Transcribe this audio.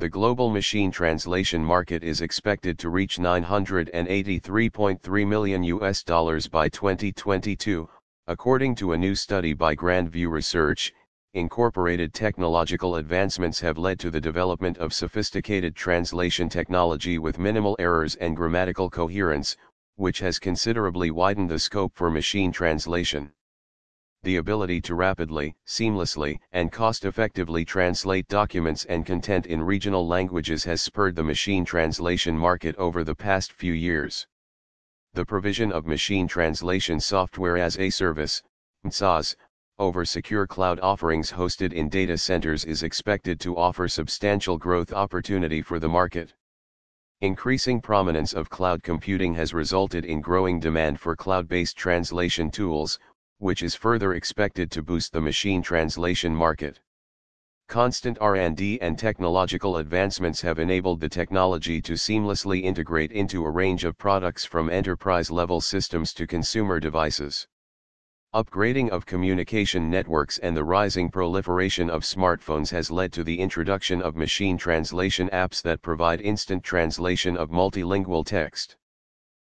the global machine translation market is expected to reach $983.3 million by 2022, according to a new study by Grand View Research, Incorporated. Technological advancements have led to the development of sophisticated translation technology with minimal errors and grammatical coherence, which has considerably widened the scope for machine translation. The ability to rapidly, seamlessly, and cost-effectively translate documents and content in regional languages has spurred the machine translation market over the past few years. The provision of machine translation software as a service, MTSaaS, over secure cloud offerings hosted in data centers is expected to offer substantial growth opportunity for the market. Increasing prominence of cloud computing has resulted in growing demand for cloud-based translation tools, which is further expected to boost the machine translation market. Constant R&D and technological advancements have enabled the technology to seamlessly integrate into a range of products from enterprise-level systems to consumer devices. Upgrading of communication networks and the rising proliferation of smartphones has led to the introduction of machine translation apps that provide instant translation of multilingual text.